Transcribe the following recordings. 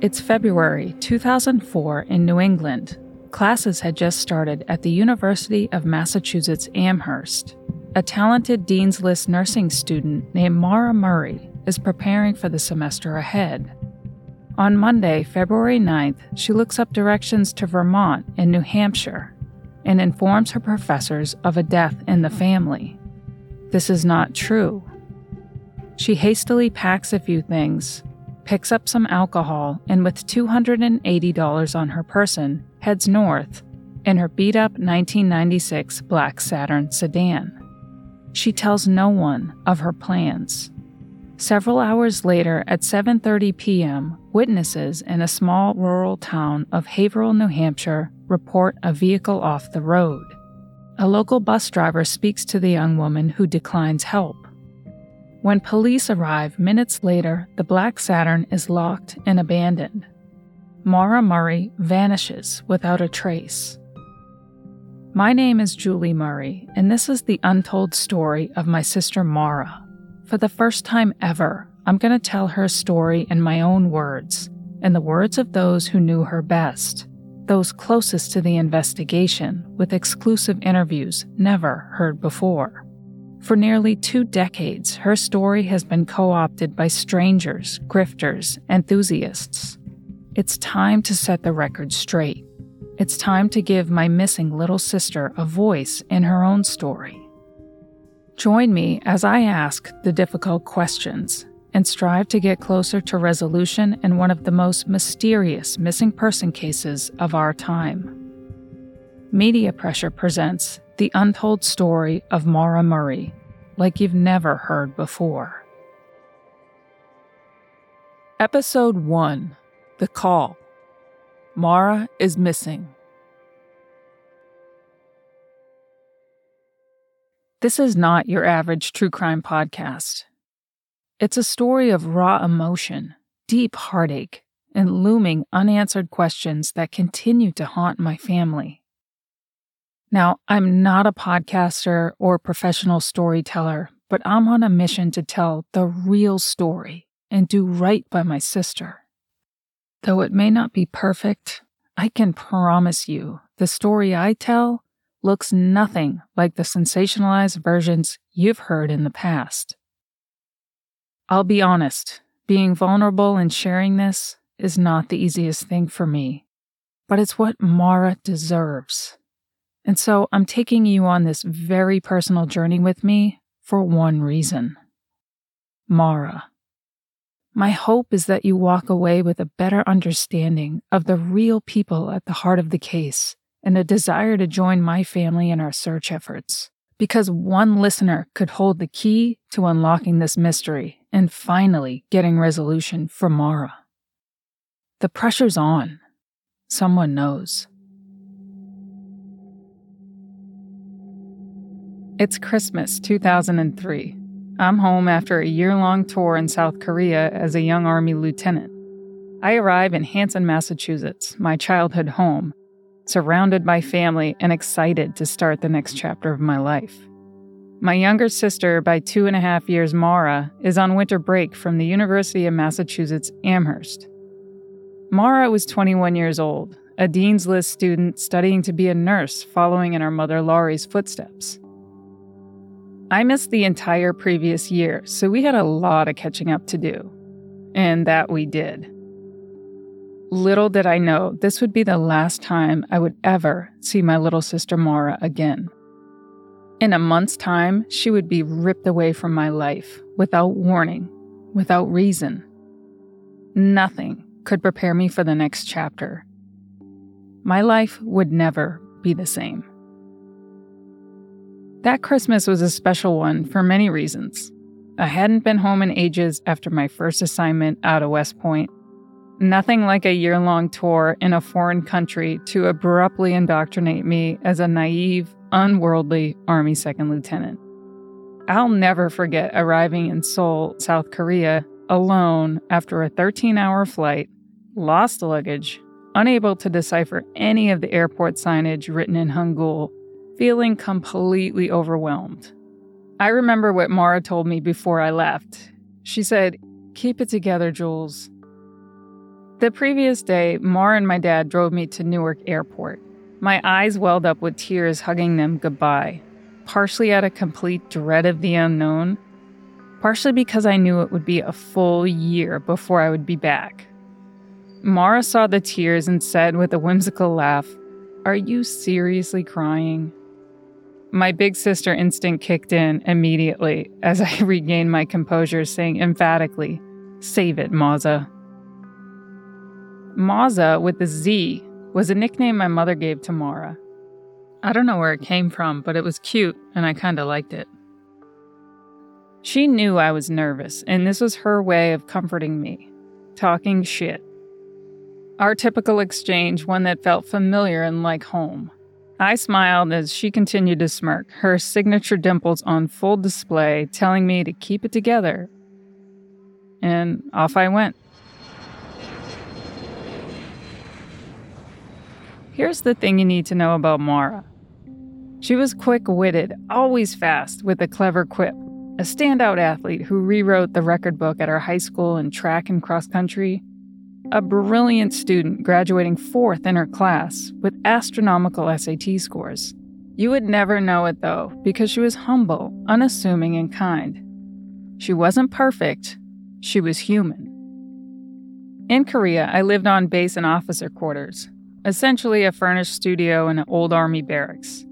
It's February 2004 in New England. Classes had just started at the University of Massachusetts Amherst. A talented Dean's List nursing student named Maura Murray is preparing for the semester ahead. On Monday, February 9th, she looks up directions to Vermont and New Hampshire and informs her professors of a death in the family. This is not true. She hastily packs a few things, picks up some alcohol, and with $280 on her person, heads north in her beat-up 1996 black Saturn sedan. She tells no one of her plans. Several hours later, at 7:30 p.m., witnesses in a small rural town of Haverhill, New Hampshire, report a vehicle off the road. A local bus driver speaks to the young woman, who declines help. When police arrive minutes later, the black Saturn is locked and abandoned. Maura Murray vanishes without a trace. My name is Julie Murray, and this is the untold story of my sister Maura. For the first time ever, I'm going to tell her story in my own words, in the words of those who knew her best, those closest to the investigation, with exclusive interviews never heard before. For nearly 2 decades, her story has been co-opted by strangers, grifters, enthusiasts. It's time to set the record straight. It's time to give my missing little sister a voice in her own story. Join me as I ask the difficult questions and strive to get closer to resolution in one of the most mysterious missing person cases of our time. Media Pressure presents the untold story of Maura Murray, like you've never heard before. Episode 1, The Call. Maura is missing. This is not your average true crime podcast. It's a story of raw emotion, deep heartache, and looming unanswered questions that continue to haunt my family. Now, I'm not a podcaster or professional storyteller, but I'm on a mission to tell the real story and do right by my sister. Though it may not be perfect, I can promise you the story I tell looks nothing like the sensationalized versions you've heard in the past. I'll be honest, being vulnerable and sharing this is not the easiest thing for me, but it's what Maura deserves. And so I'm taking you on this very personal journey with me for one reason. Maura. My hope is that you walk away with a better understanding of the real people at the heart of the case and a desire to join my family in our search efforts, because one listener could hold the key to unlocking this mystery and finally getting resolution for Maura. The pressure's on. Someone knows. It's Christmas 2003. I'm home after a year-long tour in South Korea as a young Army lieutenant. I arrive in Hanson, Massachusetts, my childhood home, surrounded by family and excited to start the next chapter of my life. My younger sister, by 2.5 years, Maura, is on winter break from the University of Massachusetts Amherst. Maura was 21 years old, a Dean's List student studying to be a nurse, following in her mother Laurie's footsteps. I missed the entire previous year, so we had a lot of catching up to do. And that we did. Little did I know this would be the last time I would ever see my little sister Maura again. In a month's time, she would be ripped away from my life, without warning, without reason. Nothing could prepare me for the next chapter. My life would never be the same. That Christmas was a special one for many reasons. I hadn't been home in ages after my first assignment out of West Point. Nothing like a year-long tour in a foreign country to abruptly indoctrinate me as a naive, unworldly Army second lieutenant. I'll never forget arriving in Seoul, South Korea, alone after a 13-hour flight, lost luggage, unable to decipher any of the airport signage written in Hangul, feeling completely overwhelmed. I remember what Maura told me before I left. She said, "Keep it together, Jules." The previous day, Maura and my dad drove me to Newark Airport. My eyes welled up with tears hugging them goodbye, partially out of complete dread of the unknown, partially because I knew it would be a full year before I would be back. Maura saw the tears and said with a whimsical laugh, "Are you seriously crying?" My big sister instinct kicked in immediately as I regained my composure, saying emphatically, "Save it, Maza." Maza, with a Z, was a nickname my mother gave to Maura. I don't know where it came from, but it was cute, and I kind of liked it. She knew I was nervous, and this was her way of comforting me, talking shit. Our typical exchange, one that felt familiar and like home. I smiled as she continued to smirk, her signature dimples on full display, telling me to keep it together. And off I went. Here's the thing you need to know about Maura. She was quick-witted, always fast, with a clever quip. A standout athlete who rewrote the record book at her high school in track and cross-country. A brilliant student graduating fourth in her class with astronomical SAT scores. You would never know it, though, because she was humble, unassuming, and kind. She wasn't perfect. She was human. In Korea, I lived on base and officer quarters. Essentially a furnished studio in an old army barracks.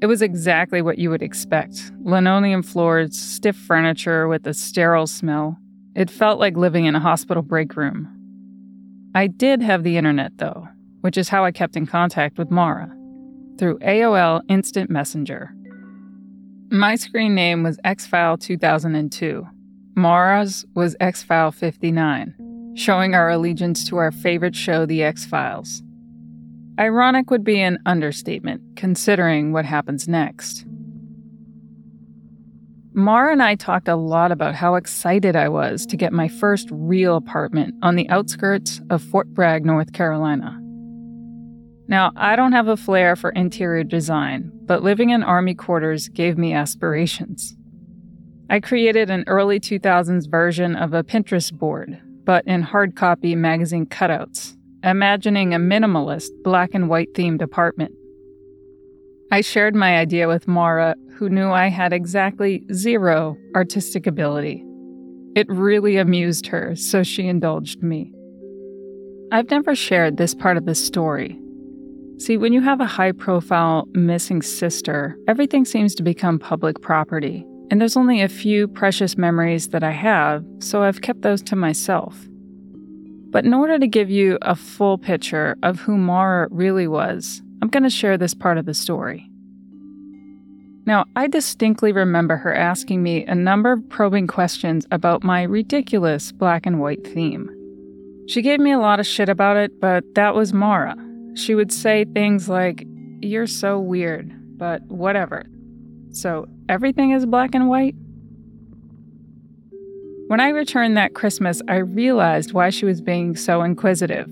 It was exactly what you would expect. Linoleum floors, stiff furniture with a sterile smell. It felt like living in a hospital break room. I did have the internet, though, which is how I kept in contact with Maura, through AOL Instant Messenger. My screen name was X-File 2002. Maura's was X-File 59, showing our allegiance to our favorite show, The X-Files. Ironic would be an understatement, considering what happens next. Maura and I talked a lot about how excited I was to get my first real apartment on the outskirts of Fort Bragg, North Carolina. Now, I don't have a flair for interior design, but living in Army quarters gave me aspirations. I created an early 2000s version of a Pinterest board, but in hard copy magazine cutouts, imagining a minimalist black and white themed apartment. I shared my idea with Maura, who knew I had exactly zero artistic ability. It really amused her, so she indulged me. I've never shared this part of the story. See, when you have a high-profile missing sister, everything seems to become public property, and there's only a few precious memories that I have, so I've kept those to myself. But in order to give you a full picture of who Maura really was, I'm going to share this part of the story. Now, I distinctly remember her asking me a number of probing questions about my ridiculous black and white theme. She gave me a lot of shit about it, but that was Maura. She would say things like, "You're so weird, but whatever. So everything is black and white?" When I returned that Christmas, I realized why she was being so inquisitive.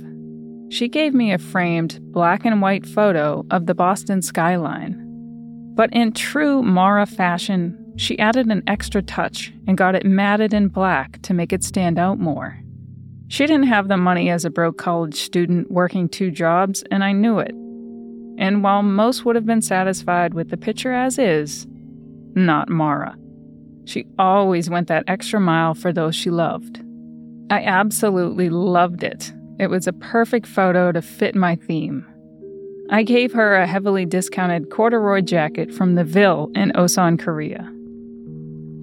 She gave me a framed black and white photo of the Boston skyline. But in true Maura fashion, she added an extra touch and got it matted in black to make it stand out more. She didn't have the money as a broke college student working two jobs, and I knew it. And while most would have been satisfied with the picture as is, not Maura. She always went that extra mile for those she loved. I absolutely loved it. It was a perfect photo to fit my theme. I gave her a heavily discounted corduroy jacket from the Ville in Osan, Korea.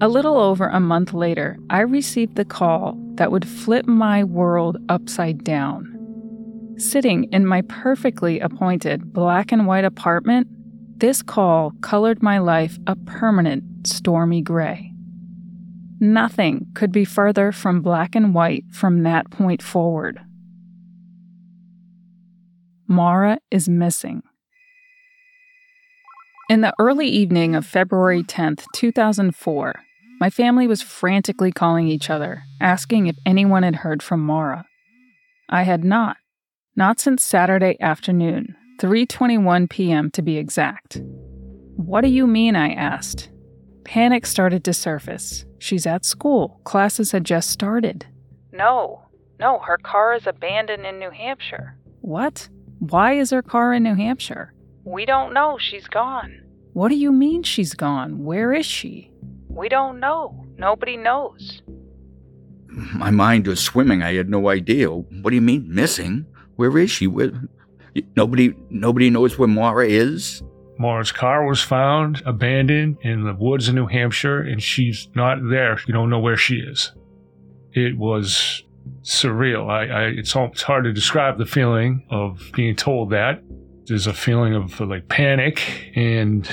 A little over a month later, I received the call that would flip my world upside down. Sitting in my perfectly appointed black and white apartment, this call colored my life a permanent stormy gray. Nothing could be further from black and white from that point forward. Maura is missing. In the early evening of February 10, 2004, my family was frantically calling each other, asking if anyone had heard from Maura. I had not. Not since Saturday afternoon, 3:21 p.m. to be exact. "What do you mean?" I asked. Panic started to surface. She's at school. Classes had just started. No, her car is abandoned in New Hampshire. What? Why is her car in New Hampshire? We don't know. She's gone. What do you mean she's gone? Where is she? We don't know. Nobody knows. My mind was swimming. I had no idea. What do you mean, missing? Where is she? Nobody knows where Maura is? Maura's car was found abandoned in the woods in New Hampshire, and she's not there. You don't know where she is. It was surreal. It's hard to describe the feeling of being told that. There's a feeling of like panic and,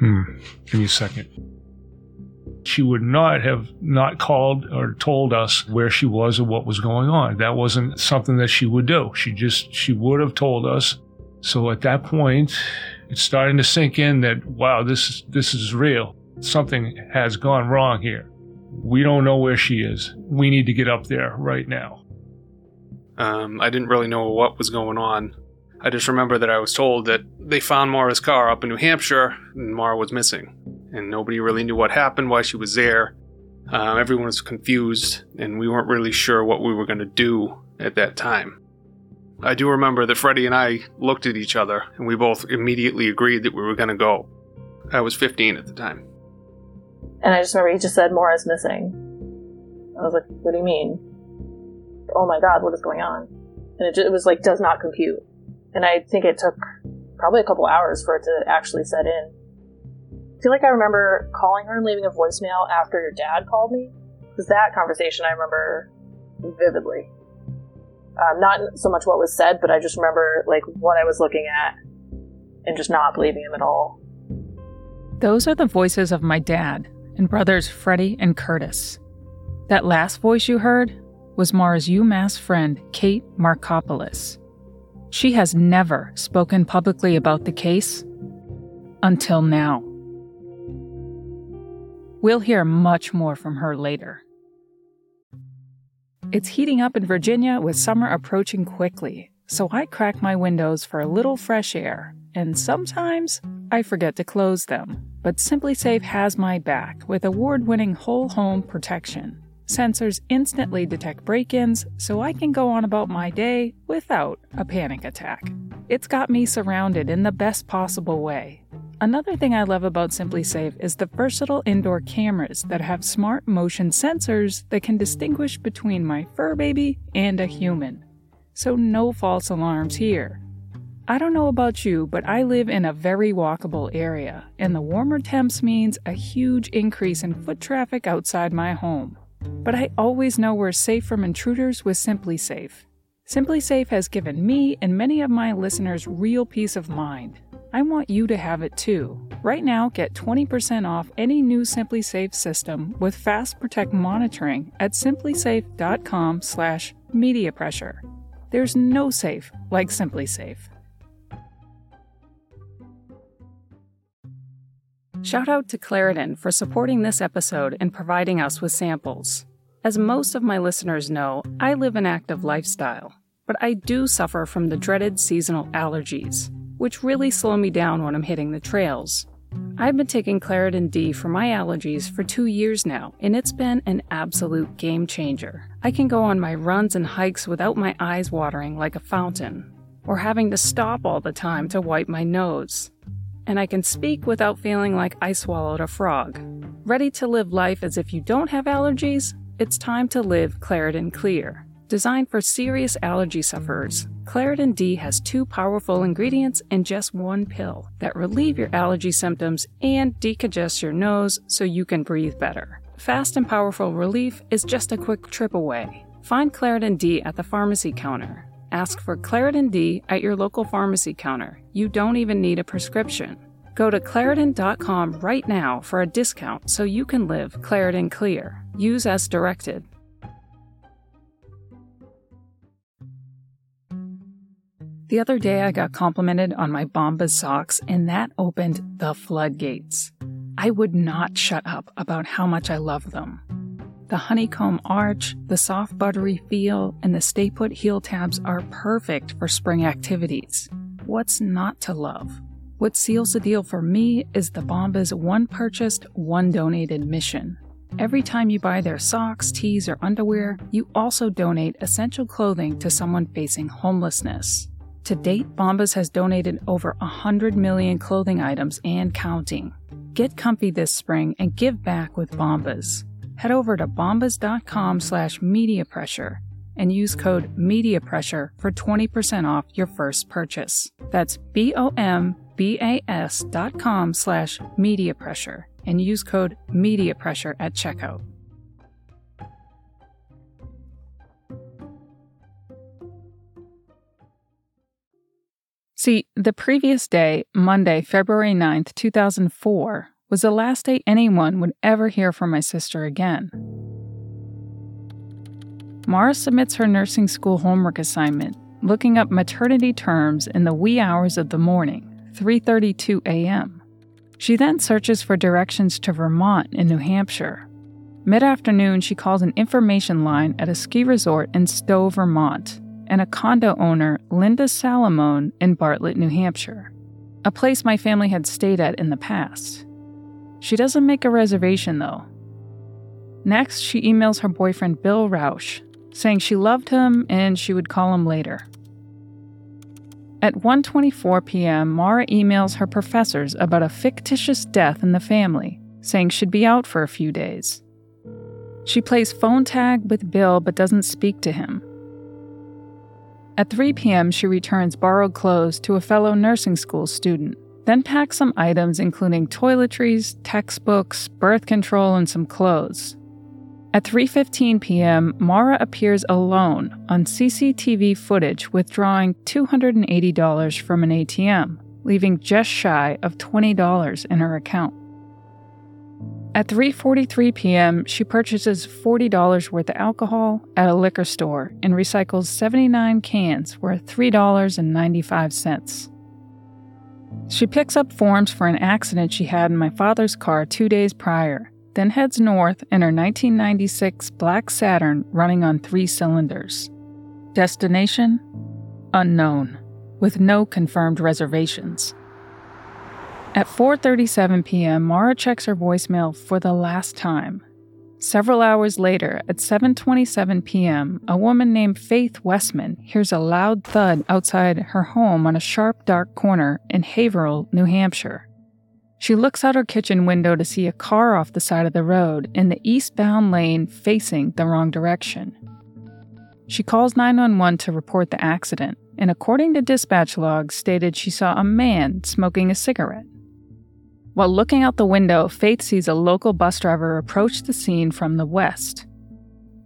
give me a second. She would not have not called or told us where she was or what was going on. That wasn't something that she would do. She would have told us. So at that point, it's starting to sink in that, wow, this is real. Something has gone wrong here. We don't know where she is. We need to get up there right now. I didn't really know what was going on. I just remember that I was told that they found Maura's car up in New Hampshire and Maura was missing. And nobody really knew what happened, why she was there. Everyone was confused and we weren't really sure what we were going to do at that time. I do remember that Freddie and I looked at each other and we both immediately agreed that we were going to go. I was 15 at the time. And I just remember he just said, "Maura's missing." I was like, "What do you mean? Oh my God, what is going on?" And it was like, does not compute. And I think it took probably a couple hours for it to actually set in. I feel like I remember calling her and leaving a voicemail after your dad called me, because that conversation I remember vividly. Not so much what was said, but I just remember like what I was looking at and just not believing him at all. Those are the voices of my dad and brothers Freddie and Curtis. That last voice you heard was Maura's UMass friend, Kate Markopoulos. She has never spoken publicly about the case until now. We'll hear much more from her later. It's heating up in Virginia with summer approaching quickly, so I crack my windows for a little fresh air, and sometimes I forget to close them. But SimpliSafe has my back with award-winning whole home protection. Sensors instantly detect break-ins, so I can go on about my day without a panic attack. It's got me surrounded in the best possible way. Another thing I love about SimpliSafe is the versatile indoor cameras that have smart motion sensors that can distinguish between my fur baby and a human. So no false alarms here. I don't know about you, but I live in a very walkable area, and the warmer temps means a huge increase in foot traffic outside my home. But I always know we're safe from intruders with SimpliSafe. SimpliSafe has given me and many of my listeners real peace of mind. I want you to have it too. Right now, get 20% off any new SimpliSafe system with Fast Protect monitoring at simplisafe.com/mediapressure. There's no safe like SimpliSafe. Shout out to Claritin for supporting this episode and providing us with samples. As most of my listeners know, I live an active lifestyle, but I do suffer from the dreaded seasonal allergies, which really slow me down when I'm hitting the trails. I've been taking Claritin D for my allergies for 2 years now, and it's been an absolute game changer. I can go on my runs and hikes without my eyes watering like a fountain, or having to stop all the time to wipe my nose. And I can speak without feeling like I swallowed a frog. Ready to live life as if you don't have allergies? It's time to live Claritin Clear. Designed for serious allergy sufferers, Claritin D has two powerful ingredients in just one pill that relieve your allergy symptoms and decongest your nose so you can breathe better. Fast and powerful relief is just a quick trip away. Find Claritin D at the pharmacy counter. Ask for Claritin D at your local pharmacy counter. You don't even need a prescription. Go to Claritin.com right now for a discount so you can live Claritin Clear. Use as directed. The other day I got complimented on my Bombas socks, and that opened the floodgates. I would not shut up about how much I love them. The honeycomb arch, the soft buttery feel, and the stay-put heel tabs are perfect for spring activities. What's not to love? What seals the deal for me is the Bombas one purchased, one donated mission. Every time you buy their socks, tees, or underwear, you also donate essential clothing to someone facing homelessness. To date, Bombas has donated over 100 million clothing items and counting. Get comfy this spring and give back with Bombas. Head over to bombas.com/mediapressure and use code mediapressure for 20% off your first purchase. That's BOMBAS.com/mediapressure and use code mediapressure at checkout. See, the previous day, Monday, February 9th, 2004, was the last day anyone would ever hear from my sister again. Maura submits her nursing school homework assignment, looking up maternity terms in the wee hours of the morning, 3:32 a.m. She then searches for directions to Vermont and New Hampshire. Mid-afternoon, she calls an information line at a ski resort in Stowe, Vermont, and a condo owner, Linda Salamone, in Bartlett, New Hampshire, a place my family had stayed at in the past. She doesn't make a reservation, though. Next, she emails her boyfriend, Bill Roush, saying she loved him and she would call him later. At 1:24 p.m., Maura emails her professors about a fictitious death in the family, saying she'd be out for a few days. She plays phone tag with Bill but doesn't speak to him. At 3 p.m., she returns borrowed clothes to a fellow nursing school student, then packs some items including toiletries, textbooks, birth control, and some clothes. At 3:15 p.m., Maura appears alone on CCTV footage withdrawing $280 from an ATM, leaving just shy of $20 in her account. At 3:43 p.m., she purchases $40 worth of alcohol at a liquor store and recycles 79 cans worth $3.95. She picks up forms for an accident she had in my father's car 2 days prior, then heads north in her 1996 Black Saturn running on 3 cylinders. Destination? Unknown, with no confirmed reservations. At 4:37 p.m., Maura checks her voicemail for the last time. Several hours later, at 7:27 p.m., a woman named Faith Westman hears a loud thud outside her home on a sharp, dark corner in Haverhill, New Hampshire. She looks out her kitchen window to see a car off the side of the road in the eastbound lane facing the wrong direction. She calls 911 to report the accident, and according to dispatch logs, stated she saw a man smoking a cigarette. While looking out the window, Faith sees a local bus driver approach the scene from the west.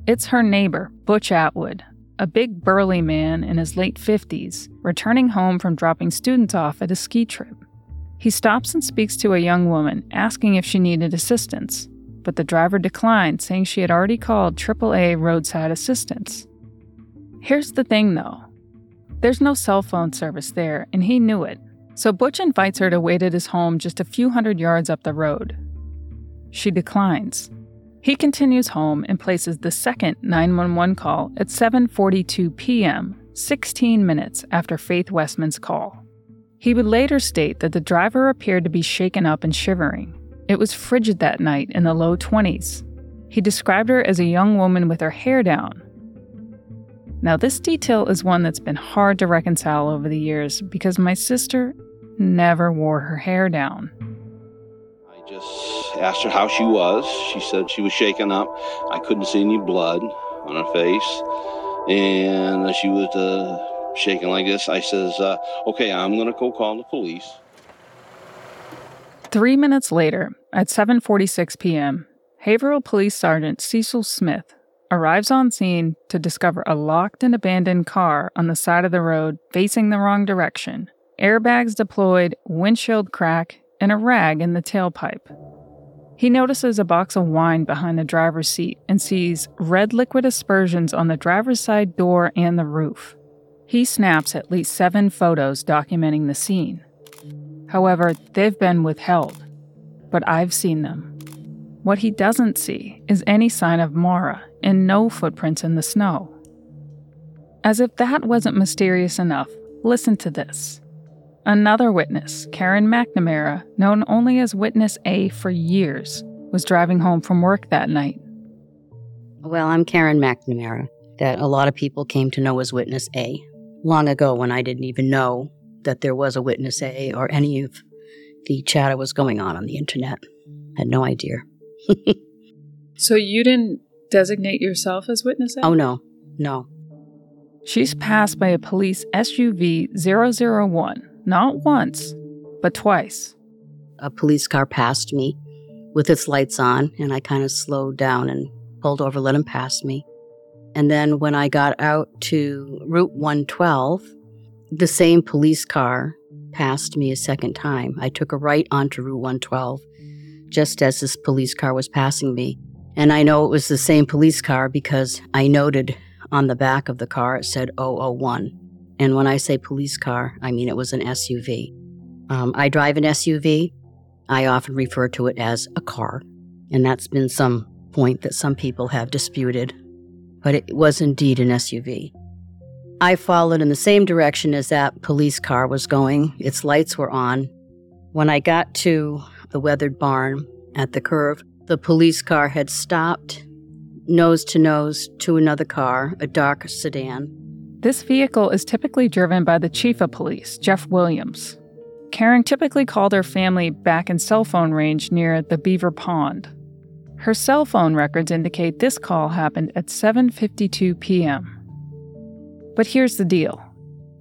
It's her neighbor, Butch Atwood, a big burly man in his late 50s, returning home from dropping students off at a ski trip. He stops and speaks to a young woman, asking if she needed assistance, but the driver declined, saying she had already called AAA roadside assistance. Here's the thing, though. There's no cell phone service there, and he knew it. So Butch invites her to wait at his home just a few hundred yards up the road. She declines. He continues home and places the second 911 call at 7:42 p.m., 16 minutes after Faith Westman's call. He would later state that the driver appeared to be shaken up and shivering. It was frigid that night in the low 20s. He described her as a young woman with her hair down. Now, this detail is one that's been hard to reconcile over the years because my sister never wore her hair down. I just asked her how she was. She said she was shaken up. I couldn't see any blood on her face. And she was shaking like this. I says, okay, I'm going to go call the police. 3 minutes later, at 7:46 p.m., Haverhill Police Sergeant Cecil Smith arrives on scene to discover a locked and abandoned car on the side of the road facing the wrong direction, airbags deployed, windshield crack, and a rag in the tailpipe. He notices a box of wine behind the driver's seat and sees red liquid aspersions on the driver's side door and the roof. He snaps at least 7 photos documenting the scene. However, they've been withheld, but I've seen them. What he doesn't see is any sign of Maura and no footprints in the snow. As if that wasn't mysterious enough, listen to this. Another witness, Karen McNamara, known only as Witness A for years, was driving home from work that night. Well, I'm Karen McNamara, that a lot of people came to know as Witness A, long ago when I didn't even know that there was a Witness A or any of the chatter was going on the internet. I had no idea. So you didn't designate yourself as Witness A? Oh, no. She's passed by a police SUV 001, not once, but twice. A police car passed me with its lights on, and I kind of slowed down and pulled over, let him pass me. And then when I got out to Route 112, the same police car passed me a second time. I took a right onto Route 112 just as this police car was passing me. And I know it was the same police car because I noted on the back of the car it said 001. And when I say police car, I mean it was an SUV. I drive an SUV. I often refer to it as a car. And that's been some point that some people have disputed. But it was indeed an SUV. I followed in the same direction as that police car was going. Its lights were on. When I got to the weathered barn at the curve, the police car had stopped nose to nose to another car, a dark sedan. This vehicle is typically driven by the chief of police, Jeff Williams. Karen typically called her family back in cell phone range near the Beaver Pond. Her cell phone records indicate this call happened at 7:52 p.m. But here's the deal.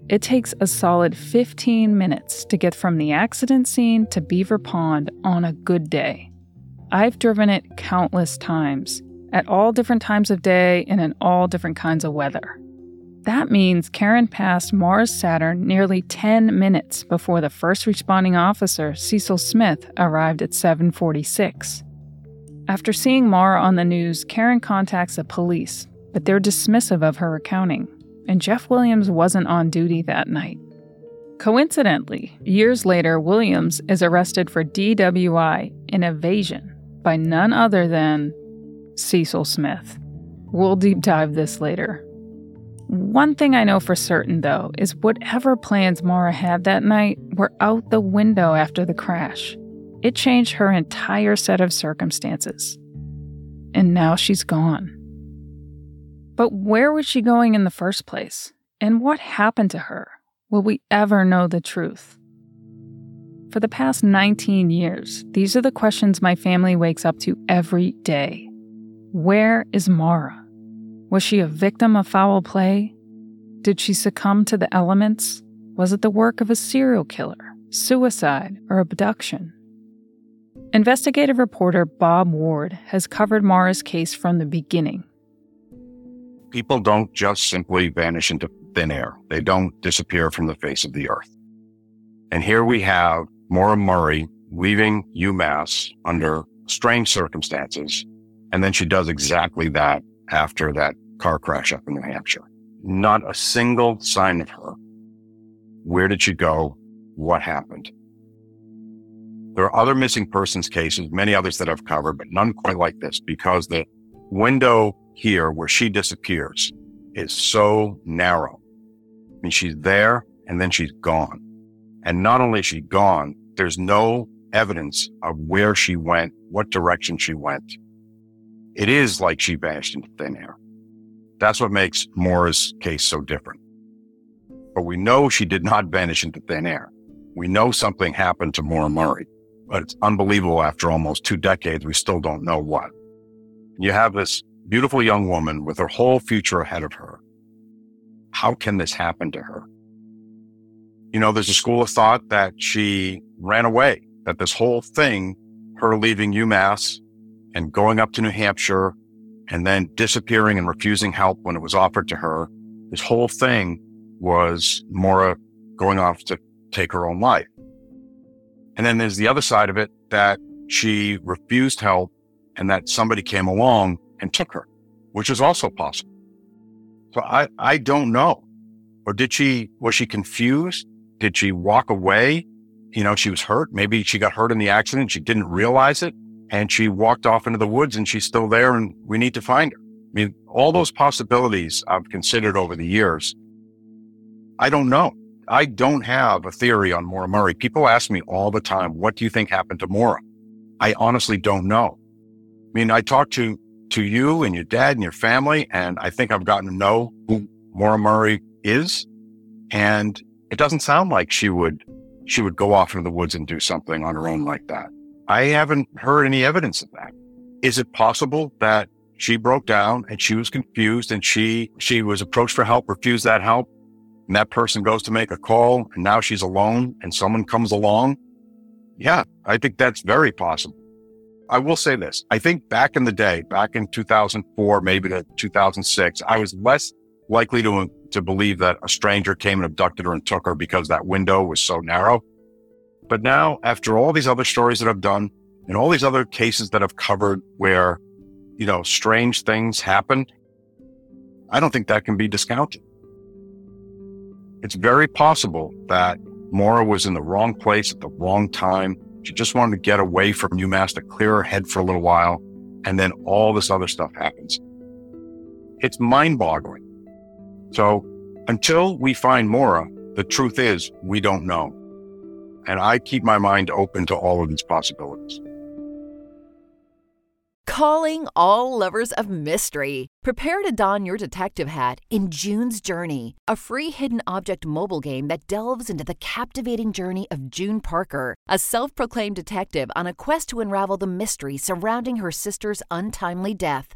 It takes a solid 15 minutes to get from the accident scene to Beaver Pond on a good day. I've driven it countless times, at all different times of day and in all different kinds of weather. That means Karen passed Maura's Saturn nearly 10 minutes before the first responding officer, Cecil Smith, arrived at 7:46. After seeing Maura on the news, Karen contacts the police, but they're dismissive of her accounting. And Jeff Williams wasn't on duty that night. Coincidentally, years later, Williams is arrested for DWI and evasion by none other than Cecil Smith. We'll deep dive this later. One thing I know for certain, though, is whatever plans Maura had that night were out the window after the crash. It changed her entire set of circumstances. And now she's gone. But where was she going in the first place? And what happened to her? Will we ever know the truth? For the past 19 years, these are the questions my family wakes up to every day. Where is Maura? Was she a victim of foul play? Did she succumb to the elements? Was it the work of a serial killer, suicide, or abduction? Investigative reporter Bob Ward has covered Maura's case from the beginning. People don't just simply vanish into thin air. They don't disappear from the face of the earth. And here we have Maura Murray leaving UMass under strange circumstances, and then she does exactly that after that car crash up in New Hampshire. Not a single sign of her. Where did she go? What happened? There are other missing persons cases, many others that I've covered, but none quite like this, because the window here where she disappears is so narrow. I mean, she's there and then she's gone. And not only is she gone, there's no evidence of where she went, what direction she went. It is like she vanished into thin air. That's what makes Maura's case so different. But we know she did not vanish into thin air. We know something happened to Maura Murray, but it's unbelievable after almost 2 decades, we still don't know what. You have this beautiful young woman with her whole future ahead of her. How can this happen to her? You know, there's a school of thought that she ran away, that this whole thing, her leaving UMass and going up to New Hampshire and then disappearing and refusing help when it was offered to her, this whole thing was Maura going off to take her own life. And then there's the other side of it, that she refused help and that somebody came along and took her, which is also possible. So I don't know. Or was she confused? Did she walk away? You know, she was hurt. Maybe she got hurt in the accident. She didn't realize it. And she walked off into the woods and she's still there and we need to find her. I mean, all those possibilities I've considered over the years. I don't know. I don't have a theory on Maura Murray. People ask me all the time, what do you think happened to Maura? I honestly don't know. I mean, I talked to you and your dad and your family, and I think I've gotten to know who Maura Murray is. And it doesn't sound like she would go off into the woods and do something on her own like that. I haven't heard any evidence of that. Is it possible that she broke down and she was confused and she was approached for help, refused that help, and that person goes to make a call and now she's alone and someone comes along? Yeah, I think that's very possible. I will say this. I think back in the day, back in 2004, maybe to 2006, I was less likely to believe that a stranger came and abducted her and took her because that window was so narrow. But now, after all these other stories that I've done and all these other cases that I've covered where, you know, strange things happen, I don't think that can be discounted. It's very possible that Maura was in the wrong place at the wrong time. She just wanted to get away from UMass to clear her head for a little while. And then all this other stuff happens. It's mind-boggling. So until we find Maura, the truth is we don't know. And I keep my mind open to all of these possibilities. Calling all lovers of mystery. Prepare to don your detective hat in June's Journey, a free hidden object mobile game that delves into the captivating journey of June Parker, a self-proclaimed detective on a quest to unravel the mystery surrounding her sister's untimely death.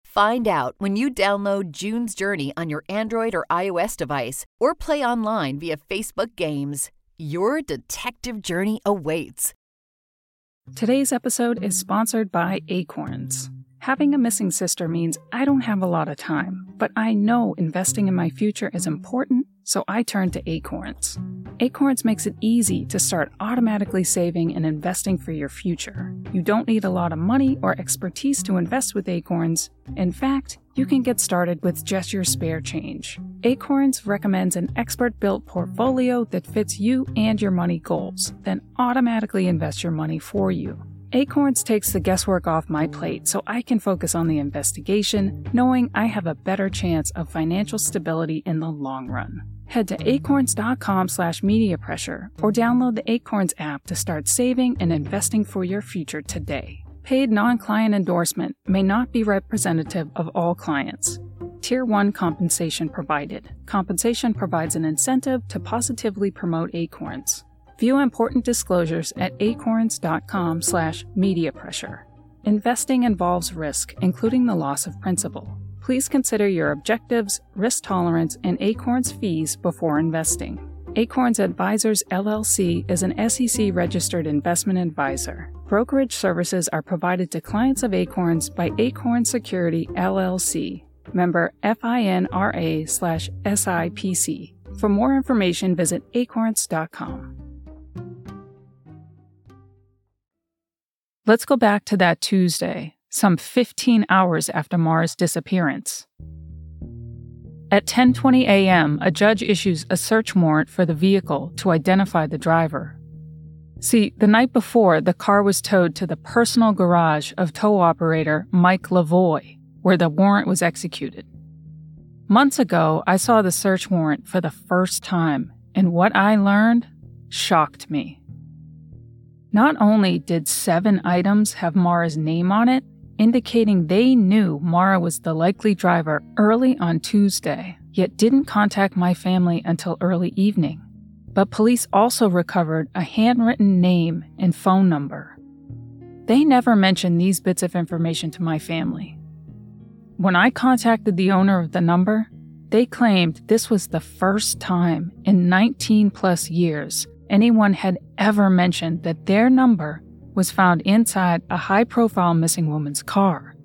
Find out when you download June's Journey on your Android or iOS device, or play online via Facebook Games. Your detective journey awaits. Today's episode is sponsored by Acorns. Having a missing sister means I don't have a lot of time, but I know investing in my future is important, so I turn to Acorns. Acorns makes it easy to start automatically saving and investing for your future. You don't need a lot of money or expertise to invest with Acorns. In fact, you can get started with just your spare change. Acorns recommends an expert-built portfolio that fits you and your money goals, then automatically invests your money for you. Acorns takes the guesswork off my plate so I can focus on the investigation, knowing I have a better chance of financial stability in the long run. Head to acorns.com/media pressure or download the Acorns app to start saving and investing for your future today. Paid non-client endorsement may not be representative of all clients. Tier 1 compensation provided. Compensation provides an incentive to positively promote Acorns. View important disclosures at acorns.com/media pressure. Investing involves risk, including the loss of principal. Please consider your objectives, risk tolerance, and Acorns fees before investing. Acorns Advisors LLC is an SEC-registered investment advisor. Brokerage services are provided to clients of Acorns by Acorn Security LLC, member FINRA/SIPC. For more information, visit acorns.com. Let's go back to that Tuesday, some 15 hours after Maura's disappearance. At 10:20 a.m., a judge issues a search warrant for the vehicle to identify the driver. See, the night before, the car was towed to the personal garage of tow operator Mike Lavoie, where the warrant was executed. Months ago, I saw the search warrant for the first time, and what I learned shocked me. Not only did 7 items have Maura's name on it, indicating they knew Maura was the likely driver early on Tuesday, yet didn't contact my family until early evening. But police also recovered a handwritten name and phone number. They never mentioned these bits of information to my family. When I contacted the owner of the number, they claimed this was the first time in 19-plus years anyone had ever mentioned that their number was found inside a high-profile missing woman's car.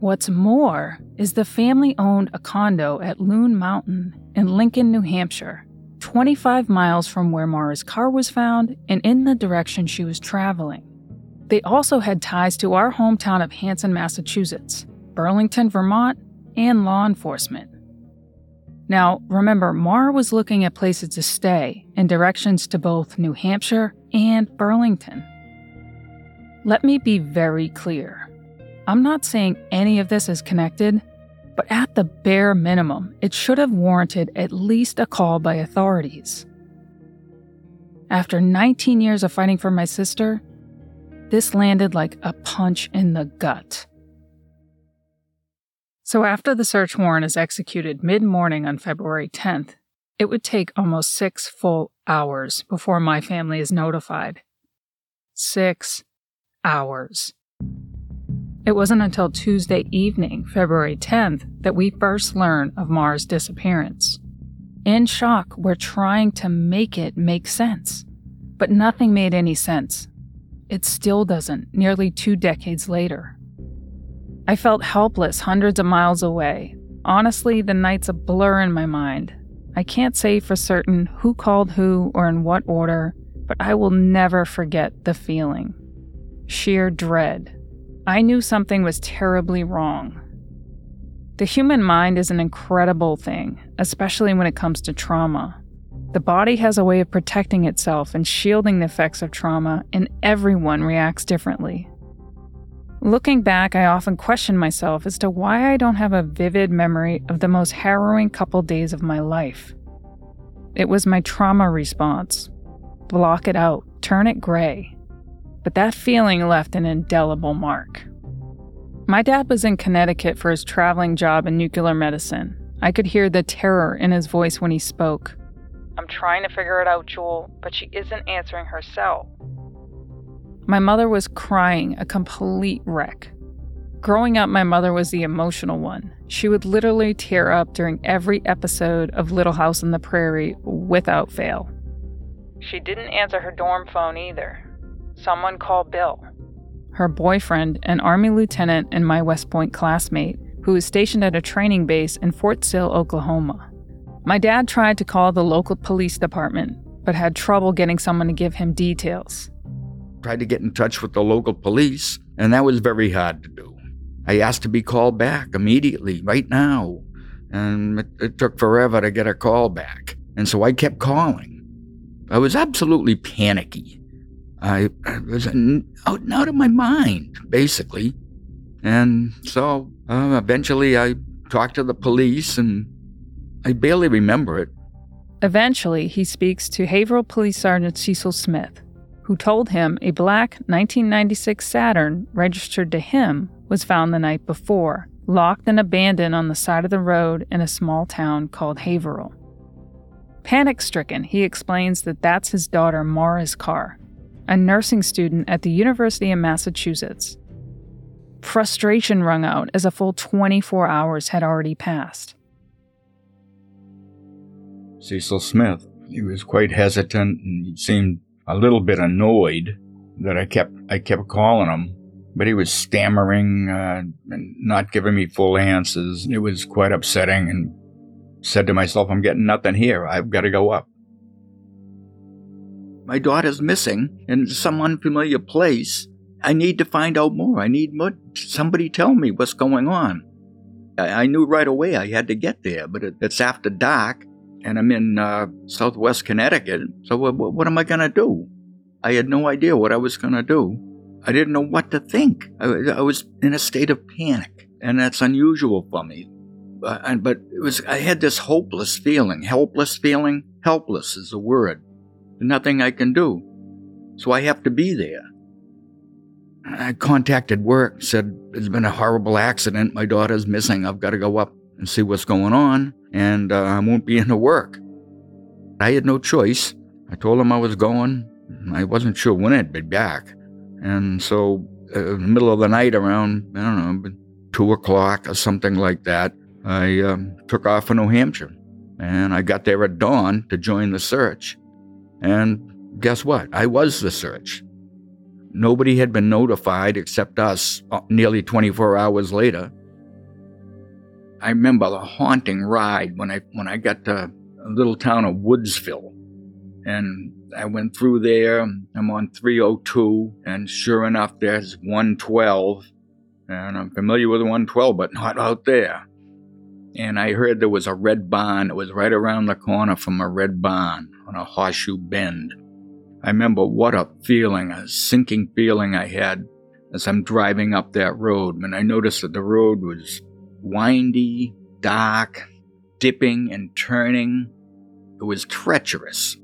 What's more is the family owned a condo at Loon Mountain in Lincoln, New Hampshire, 25 miles from where Maura's car was found and in the direction she was traveling. They also had ties to our hometown of Hanson, Massachusetts, Burlington, Vermont, and law enforcement. Now, remember, Maura was looking at places to stay and directions to both New Hampshire and Burlington. Let me be very clear. I'm not saying any of this is connected, but at the bare minimum, it should have warranted at least a call by authorities. After 19 years of fighting for my sister, this landed like a punch in the gut. So after the search warrant is executed mid-morning on February 10th, it would take almost 6 full hours before my family is notified. 6 hours. It wasn't until Tuesday evening, February 10th, that we first learn of Maura's disappearance. In shock, we're trying to make it make sense. But nothing made any sense. It still doesn't, nearly 2 decades later. I felt helpless hundreds of miles away. Honestly, the night's a blur in my mind. I can't say for certain who called who or in what order, but I will never forget the feeling. Sheer dread. I knew something was terribly wrong. The human mind is an incredible thing, especially when it comes to trauma. The body has a way of protecting itself and shielding the effects of trauma, and everyone reacts differently. Looking back, I often question myself as to why I don't have a vivid memory of the most harrowing couple days of my life. It was my trauma response. Block it out, turn it gray. But that feeling left an indelible mark. My dad was in Connecticut for his traveling job in nuclear medicine. I could hear the terror in his voice when he spoke. I'm trying to figure it out, Jewel, but she isn't answering her cell. My mother was crying, a complete wreck. Growing up, my mother was the emotional one. She would literally tear up during every episode of Little House on the Prairie without fail. She didn't answer her dorm phone either. Someone call Bill. Her boyfriend, an Army lieutenant and my West Point classmate, who was stationed at a training base in Fort Sill, Oklahoma. My dad tried to call the local police department, but had trouble getting someone to give him details. Tried to get in touch with the local police, and that was very hard to do. I asked to be called back immediately, right now, and it took forever to get a call back. And so I kept calling. I was absolutely panicky. I was out of my mind, basically. And so eventually I talked to the police, and I barely remember it. Eventually, he speaks to Haverhill Police Sergeant Cecil Smith, who told him a black 1996 Saturn registered to him was found the night before, locked and abandoned on the side of the road in a small town called Haverhill. Panic-stricken, he explains that that's his daughter Maura's car, a nursing student at the University of Massachusetts. Frustration rung out as a full 24 hours had already passed. Cecil Smith, he was quite hesitant and he seemed a little bit annoyed that I kept calling him, but he was stammering and not giving me full answers. It was quite upsetting, and said to myself, I'm getting nothing here. I've got to go up. My daughter's missing in some unfamiliar place. I need to find out more. I need more. Somebody tell me what's going on. I knew right away I had to get there, but it's after dark, and I'm in southwest Connecticut, so what am I going to do? I had no idea what I was going to do. I didn't know what to think. I was in a state of panic, and that's unusual for me. But I had this hopeless feeling, helpless feeling. Helpless is the word. Nothing I can do, so I have to be there. I contacted work, said, there's been a horrible accident, my daughter's missing, I've got to go up and see what's going on, and I won't be into work. I had no choice. I told them I was going. I wasn't sure when I'd be back, and so in the middle of the night around, I don't know, 2 o'clock or something like that, I took off for New Hampshire. And I got there at dawn to join the search. And guess what? I was the search. Nobody had been notified except us nearly 24 hours later. I remember the haunting ride when I got to a little town of Woodsville. And I went through there. I'm on 302. And sure enough, there's 112. And I'm familiar with 112, but not out there. And I heard there was a red barn. It was right around the corner from a red barn on a horseshoe bend. I remember what a feeling, a sinking feeling I had as I'm driving up that road. And I noticed that the road was windy, dark, dipping and turning. It was treacherous.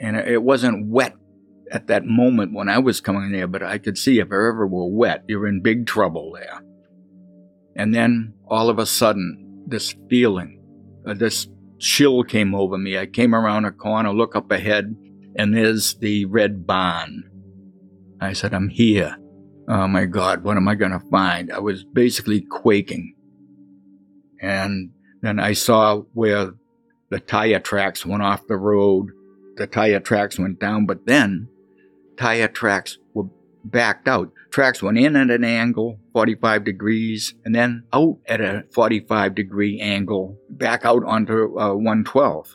And it wasn't wet at that moment when I was coming there, but I could see if it ever were wet, you're in big trouble there. And then all of a sudden, this feeling, this chill came over me. I came around a corner, look up ahead, and there's the red barn. I said, I'm here. Oh my God, what am I going to find? I was basically quaking. And then I saw where the tire tracks went off the road. The tire tracks went down, but then tire tracks were backed out. Tracks went in at an angle, 45 degrees, and then out at a 45-degree angle, back out onto 112,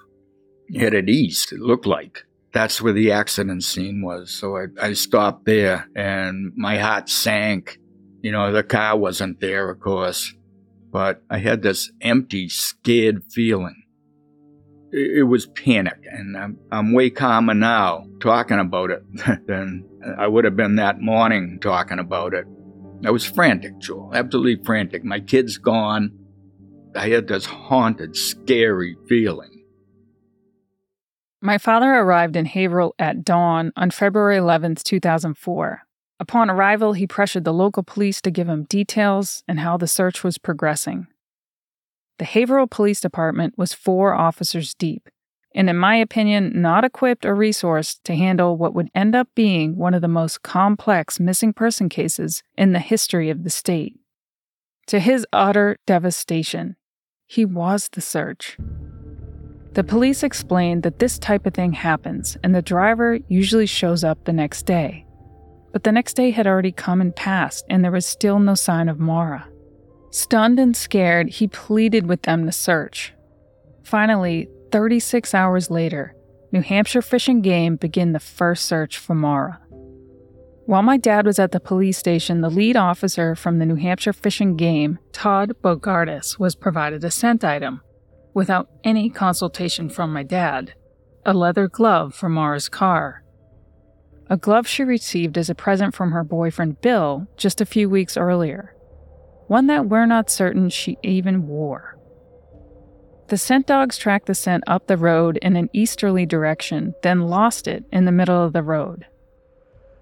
headed east, it looked like. That's where the accident scene was. So I stopped there, and my heart sank. You know, the car wasn't there, of course, but I had this empty, scared feeling. It was panic, and I'm way calmer now talking about it than I would have been that morning talking about it. I was frantic, Joel, absolutely frantic. My kid's gone. I had this haunted, scary feeling. My father arrived in Haverhill at dawn on February 11th, 2004. Upon arrival, he pressured the local police to give him details and how the search was progressing. The Haverhill Police Department was 4 officers deep, and in my opinion, not equipped or resourced to handle what would end up being one of the most complex missing person cases in the history of the state. To his utter devastation, he was the search. The police explained that this type of thing happens, and the driver usually shows up the next day. But the next day had already come and passed, and there was still no sign of Maura. Stunned and scared, he pleaded with them to search. Finally, 36 hours later, New Hampshire Fish and Game began the first search for Maura. While my dad was at the police station, the lead officer from the New Hampshire Fish and Game, Todd Bogartis, was provided a scent item, without any consultation from my dad, a leather glove for Maura's car. A glove she received as a present from her boyfriend Bill just a few weeks earlier. One that we're not certain she even wore. The scent dogs tracked the scent up the road in an easterly direction, then lost it in the middle of the road.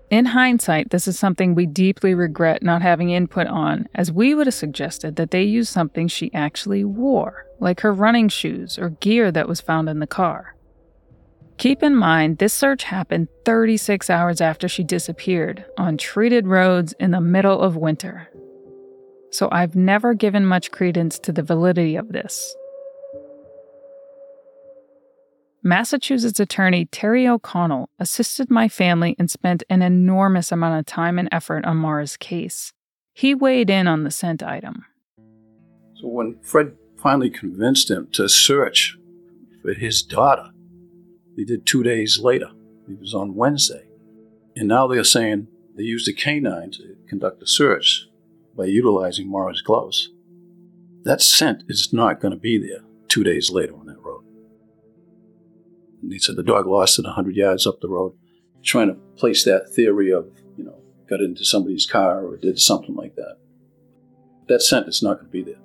In hindsight, this is something we deeply regret not having input on, as we would have suggested that they use something she actually wore, like her running shoes or gear that was found in the car. Keep in mind, this search happened 36 hours after she disappeared, on treated roads in the middle of winter. So I've never given much credence to the validity of this. Massachusetts attorney Terry O'Connell assisted my family and spent an enormous amount of time and effort on Maura's case. He weighed in on the scent item. So when Fred finally convinced him to search for his daughter, they did 2 days later. It was on Wednesday. And now they're saying they used a canine to conduct a search by utilizing Maura's gloves. That scent is not going to be there 2 days later on that road. And they said the dog lost it 100 yards up the road, trying to place that theory of, you know, got into somebody's car or did something like that. That scent is not going to be there.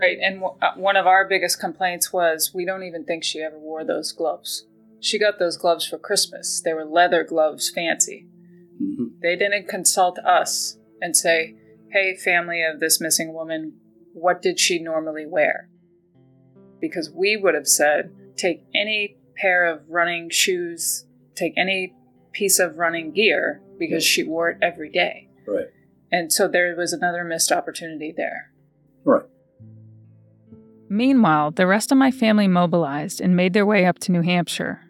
Right, and one of our biggest complaints was we don't even think she ever wore those gloves. She got those gloves for Christmas. They were leather gloves, fancy. Mm-hmm. They didn't consult us and say, hey, family of this missing woman, what did she normally wear? Because we would have said, take any pair of running shoes, take any piece of running gear, because she wore it every day. Right. And so there was another missed opportunity there. Right. Meanwhile, the rest of my family mobilized and made their way up to New Hampshire.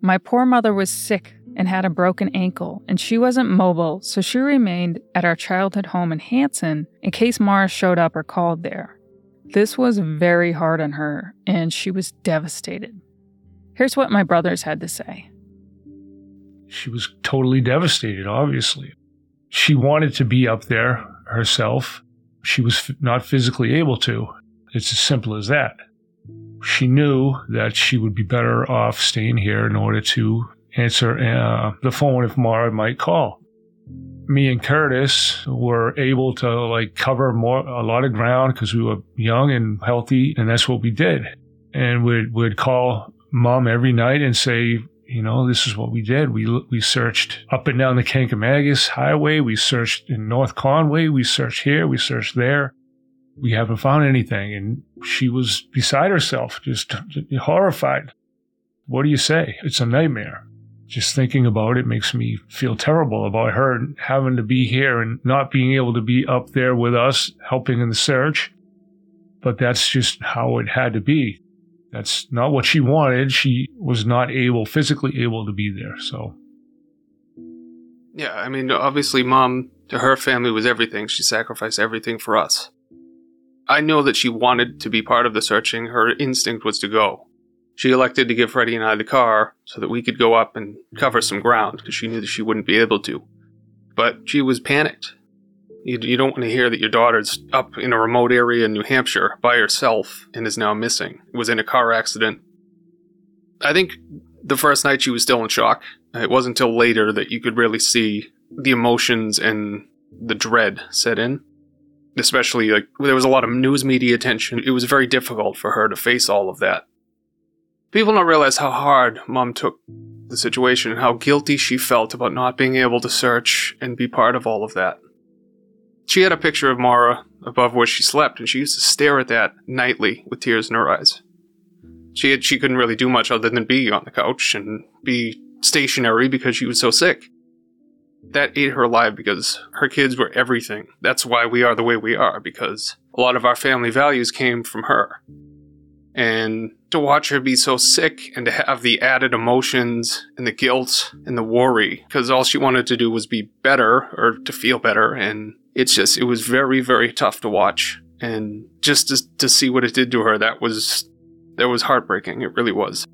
My poor mother was sick and had a broken ankle, and she wasn't mobile, so she remained at our childhood home in Hanson in case Mara showed up or called there. This was very hard on her, and she was devastated. Here's what my brothers had to say. She was totally devastated, obviously. She wanted to be up there herself. She was not physically able to. It's as simple as that. She knew that she would be better off staying here in order to answer the phone if Mara might call. Me and Curtis were able to cover a lot of ground because we were young and healthy, and that's what we did. And we'd call Mom every night and say, this is what we did. We searched up and down the Kankomagus Highway. We searched in North Conway. We searched here. We searched there. We haven't found anything. And she was beside herself, just horrified. What do you say? It's a nightmare. Just thinking about it makes me feel terrible about her having to be here and not being able to be up there with us, helping in the search. But that's just how it had to be. That's not what she wanted. She was not physically able to be there, so. Yeah, obviously Mom, to her family, was everything. She sacrificed everything for us. I know that she wanted to be part of the searching. Her instinct was to go. She elected to give Freddie and I the car so that we could go up and cover some ground because she knew that she wouldn't be able to. But she was panicked. You don't want to hear that your daughter's up in a remote area in New Hampshire by herself and is now missing. Was in a car accident. I think the first night she was still in shock. It wasn't until later that you could really see the emotions and the dread set in. Especially, there was a lot of news media attention. It was very difficult for her to face all of that. People don't realize how hard Mom took the situation and how guilty she felt about not being able to search and be part of all of that. She had a picture of Mara above where she slept, and she used to stare at that nightly with tears in her eyes. She couldn't really do much other than be on the couch and be stationary because she was so sick. That ate her alive because her kids were everything. That's why we are the way we are, because a lot of our family values came from her. And to watch her be so sick and to have the added emotions and the guilt and the worry, because all she wanted to do was be better or to feel better, and it was very, very tough to watch. And just to see what it did to her, that was heartbreaking. It really was.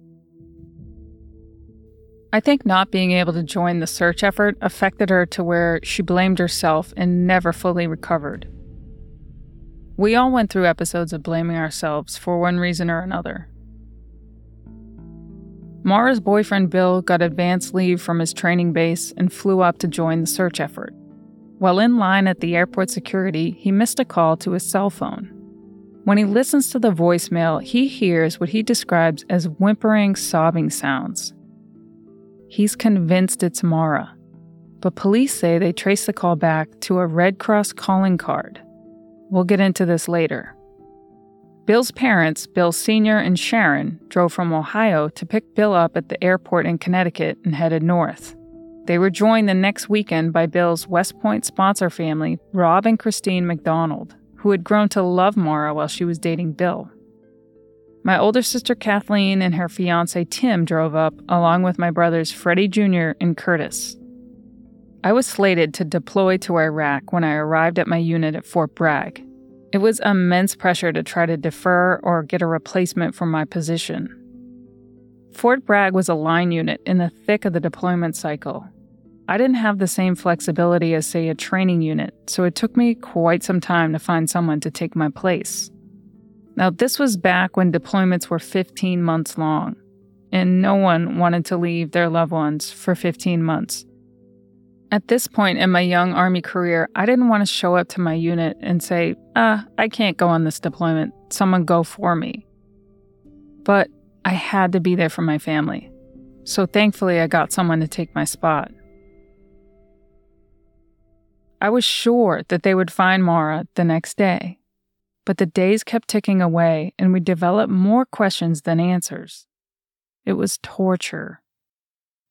I think not being able to join the search effort affected her to where she blamed herself and never fully recovered. We all went through episodes of blaming ourselves for one reason or another. Mara's boyfriend Bill got advance leave from his training base and flew up to join the search effort. While in line at the airport security, he missed a call to his cell phone. When he listens to the voicemail, he hears what he describes as whimpering, sobbing sounds. He's convinced it's Mara, but police say they trace the call back to a Red Cross calling card. We'll get into this later. Bill's parents, Bill Sr. and Sharon, drove from Ohio to pick Bill up at the airport in Connecticut and headed north. They were joined the next weekend by Bill's West Point sponsor family, Rob and Christine McDonald, who had grown to love Mara while she was dating Bill. My older sister Kathleen and her fiancé Tim drove up, along with my brothers Freddie Jr. and Curtis. I was slated to deploy to Iraq when I arrived at my unit at Fort Bragg. It was immense pressure to try to defer or get a replacement for my position. Fort Bragg was a line unit in the thick of the deployment cycle. I didn't have the same flexibility as, say, a training unit, so it took me quite some time to find someone to take my place. Now, this was back when deployments were 15 months long, and no one wanted to leave their loved ones for 15 months. At this point in my young Army career, I didn't want to show up to my unit and say, I can't go on this deployment, someone go for me. But I had to be there for my family, so thankfully I got someone to take my spot. I was sure that they would find Mara the next day, but the days kept ticking away and we developed more questions than answers. It was torture.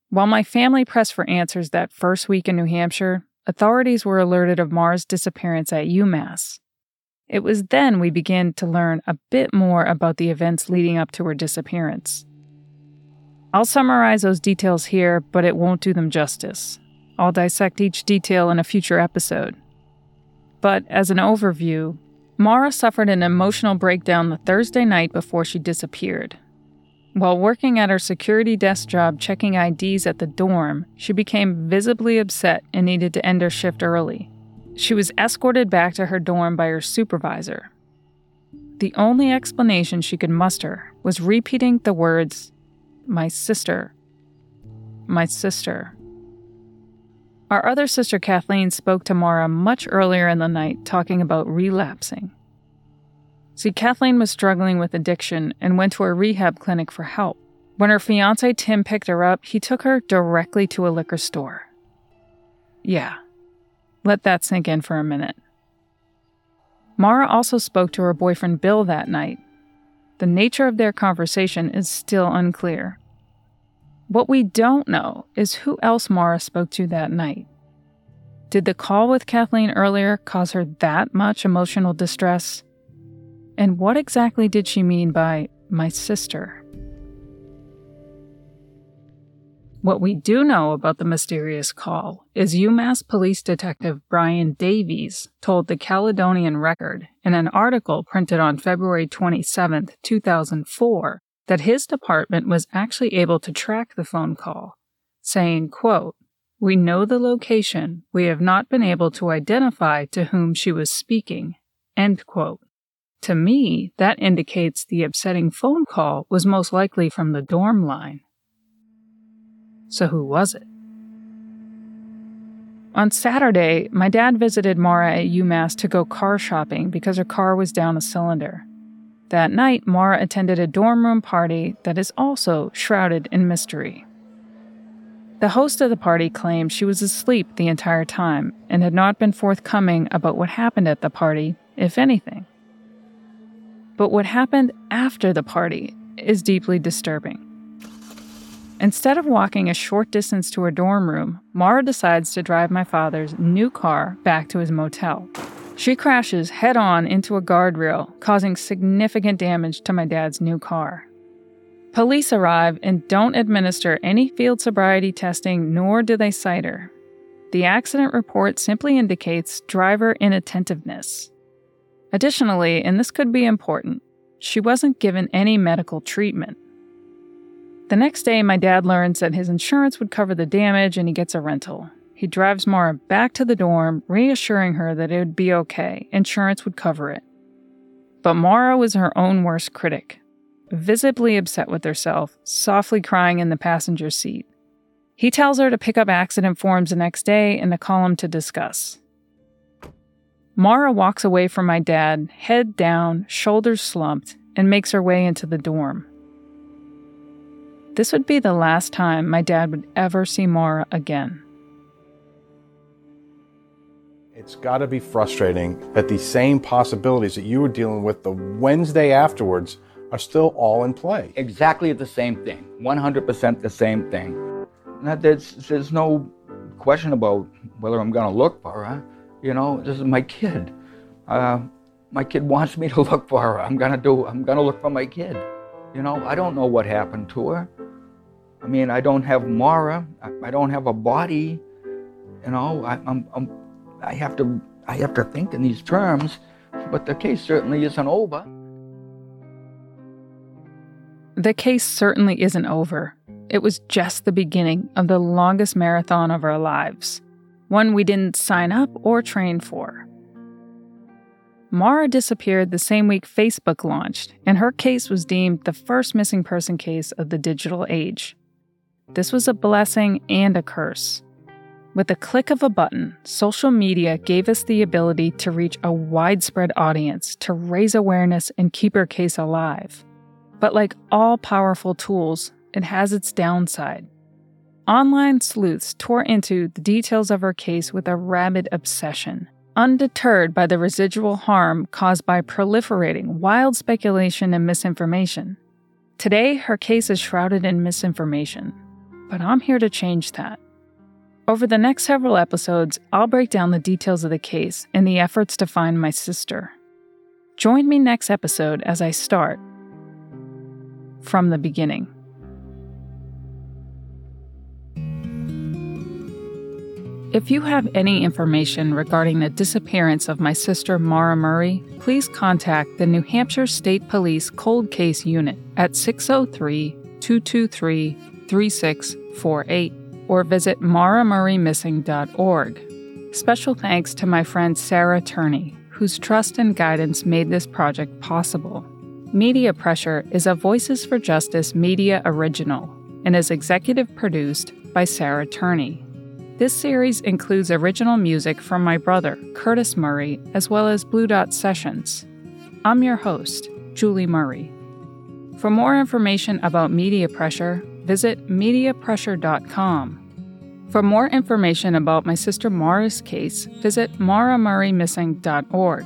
While my family pressed for answers that first week in New Hampshire, authorities were alerted of Maura's disappearance at UMass. It was then we began to learn a bit more about the events leading up to her disappearance. I'll summarize those details here, but it won't do them justice. I'll dissect each detail in a future episode. But as an overview, Maura suffered an emotional breakdown the Thursday night before she disappeared. While working at her security desk job checking IDs at the dorm, she became visibly upset and needed to end her shift early. She was escorted back to her dorm by her supervisor. The only explanation she could muster was repeating the words, "My sister, my sister." Our other sister Kathleen spoke to Maura much earlier in the night, talking about relapsing. See, Kathleen was struggling with addiction and went to a rehab clinic for help. When her fiancé Tim picked her up, he took her directly to a liquor store. Yeah, let that sink in for a minute. Maura also spoke to her boyfriend Bill that night. The nature of their conversation is still unclear. What we don't know is who else Maura spoke to that night. Did the call with Kathleen earlier cause her that much emotional distress? And what exactly did she mean by "my sister"? What we do know about the mysterious call is UMass Police Detective Brian Davies told the Caledonian Record in an article printed on February 27, 2004, that his department was actually able to track the phone call, saying, quote, "We know the location, we have not been able to identify to whom she was speaking," end quote. To me, that indicates the upsetting phone call was most likely from the dorm line. So who was it? On Saturday, my dad visited Maura at UMass to go car shopping because her car was down a cylinder. That night, Maura attended a dorm room party that is also shrouded in mystery. The host of the party claimed she was asleep the entire time and had not been forthcoming about what happened at the party, if anything. But what happened after the party is deeply disturbing. Instead of walking a short distance to her dorm room, Maura decides to drive my father's new car back to his motel. She crashes head-on into a guardrail, causing significant damage to my dad's new car. Police arrive and don't administer any field sobriety testing, nor do they cite her. The accident report simply indicates driver inattentiveness. Additionally, and this could be important, she wasn't given any medical treatment. The next day, my dad learns that his insurance would cover the damage and he gets a rental. He drives Maura back to the dorm, reassuring her that it would be okay, insurance would cover it. But Maura was her own worst critic, visibly upset with herself, softly crying in the passenger seat. He tells her to pick up accident forms the next day and to call him to discuss. Maura walks away from my dad, head down, shoulders slumped, and makes her way into the dorm. This would be the last time my dad would ever see Maura again. It's got to be frustrating that the same possibilities that you were dealing with the Wednesday afterwards are still all in play. Exactly the same thing, 100% the same thing. There's no question about whether I'm going to look for her. You know, this is my kid. My kid wants me to look for her. I'm going to look for my kid. You know, I don't know what happened to her. I mean, I don't have Maura. I don't have a body. You know, I have to think in these terms, but the case certainly isn't over. The case certainly isn't over. It was just the beginning of the longest marathon of our lives, one we didn't sign up or train for. Maura disappeared the same week Facebook launched, and her case was deemed the first missing person case of the digital age. This was a blessing and a curse. With the click of a button, social media gave us the ability to reach a widespread audience, to raise awareness and keep her case alive. But like all powerful tools, it has its downside. Online sleuths tore into the details of her case with a rabid obsession, undeterred by the residual harm caused by proliferating wild speculation and misinformation. Today, her case is shrouded in misinformation, but I'm here to change that. Over the next several episodes, I'll break down the details of the case and the efforts to find my sister. Join me next episode as I start from the beginning. If you have any information regarding the disappearance of my sister Maura Murray, please contact the New Hampshire State Police Cold Case Unit at 603-223-3648 or visit mauramurraymissing.org. Special thanks to my friend Sarah Turney, whose trust and guidance made this project possible. Media Pressure is a Voices for Justice media original and is executive produced by Sarah Turney. This series includes original music from my brother, Kurtis Murray, as well as Blue Dot Sessions. I'm your host, Julie Murray. For more information about Media Pressure, visit MediaPressure.com. For more information about my sister Maura's case, visit MauraMurrayMissing.org.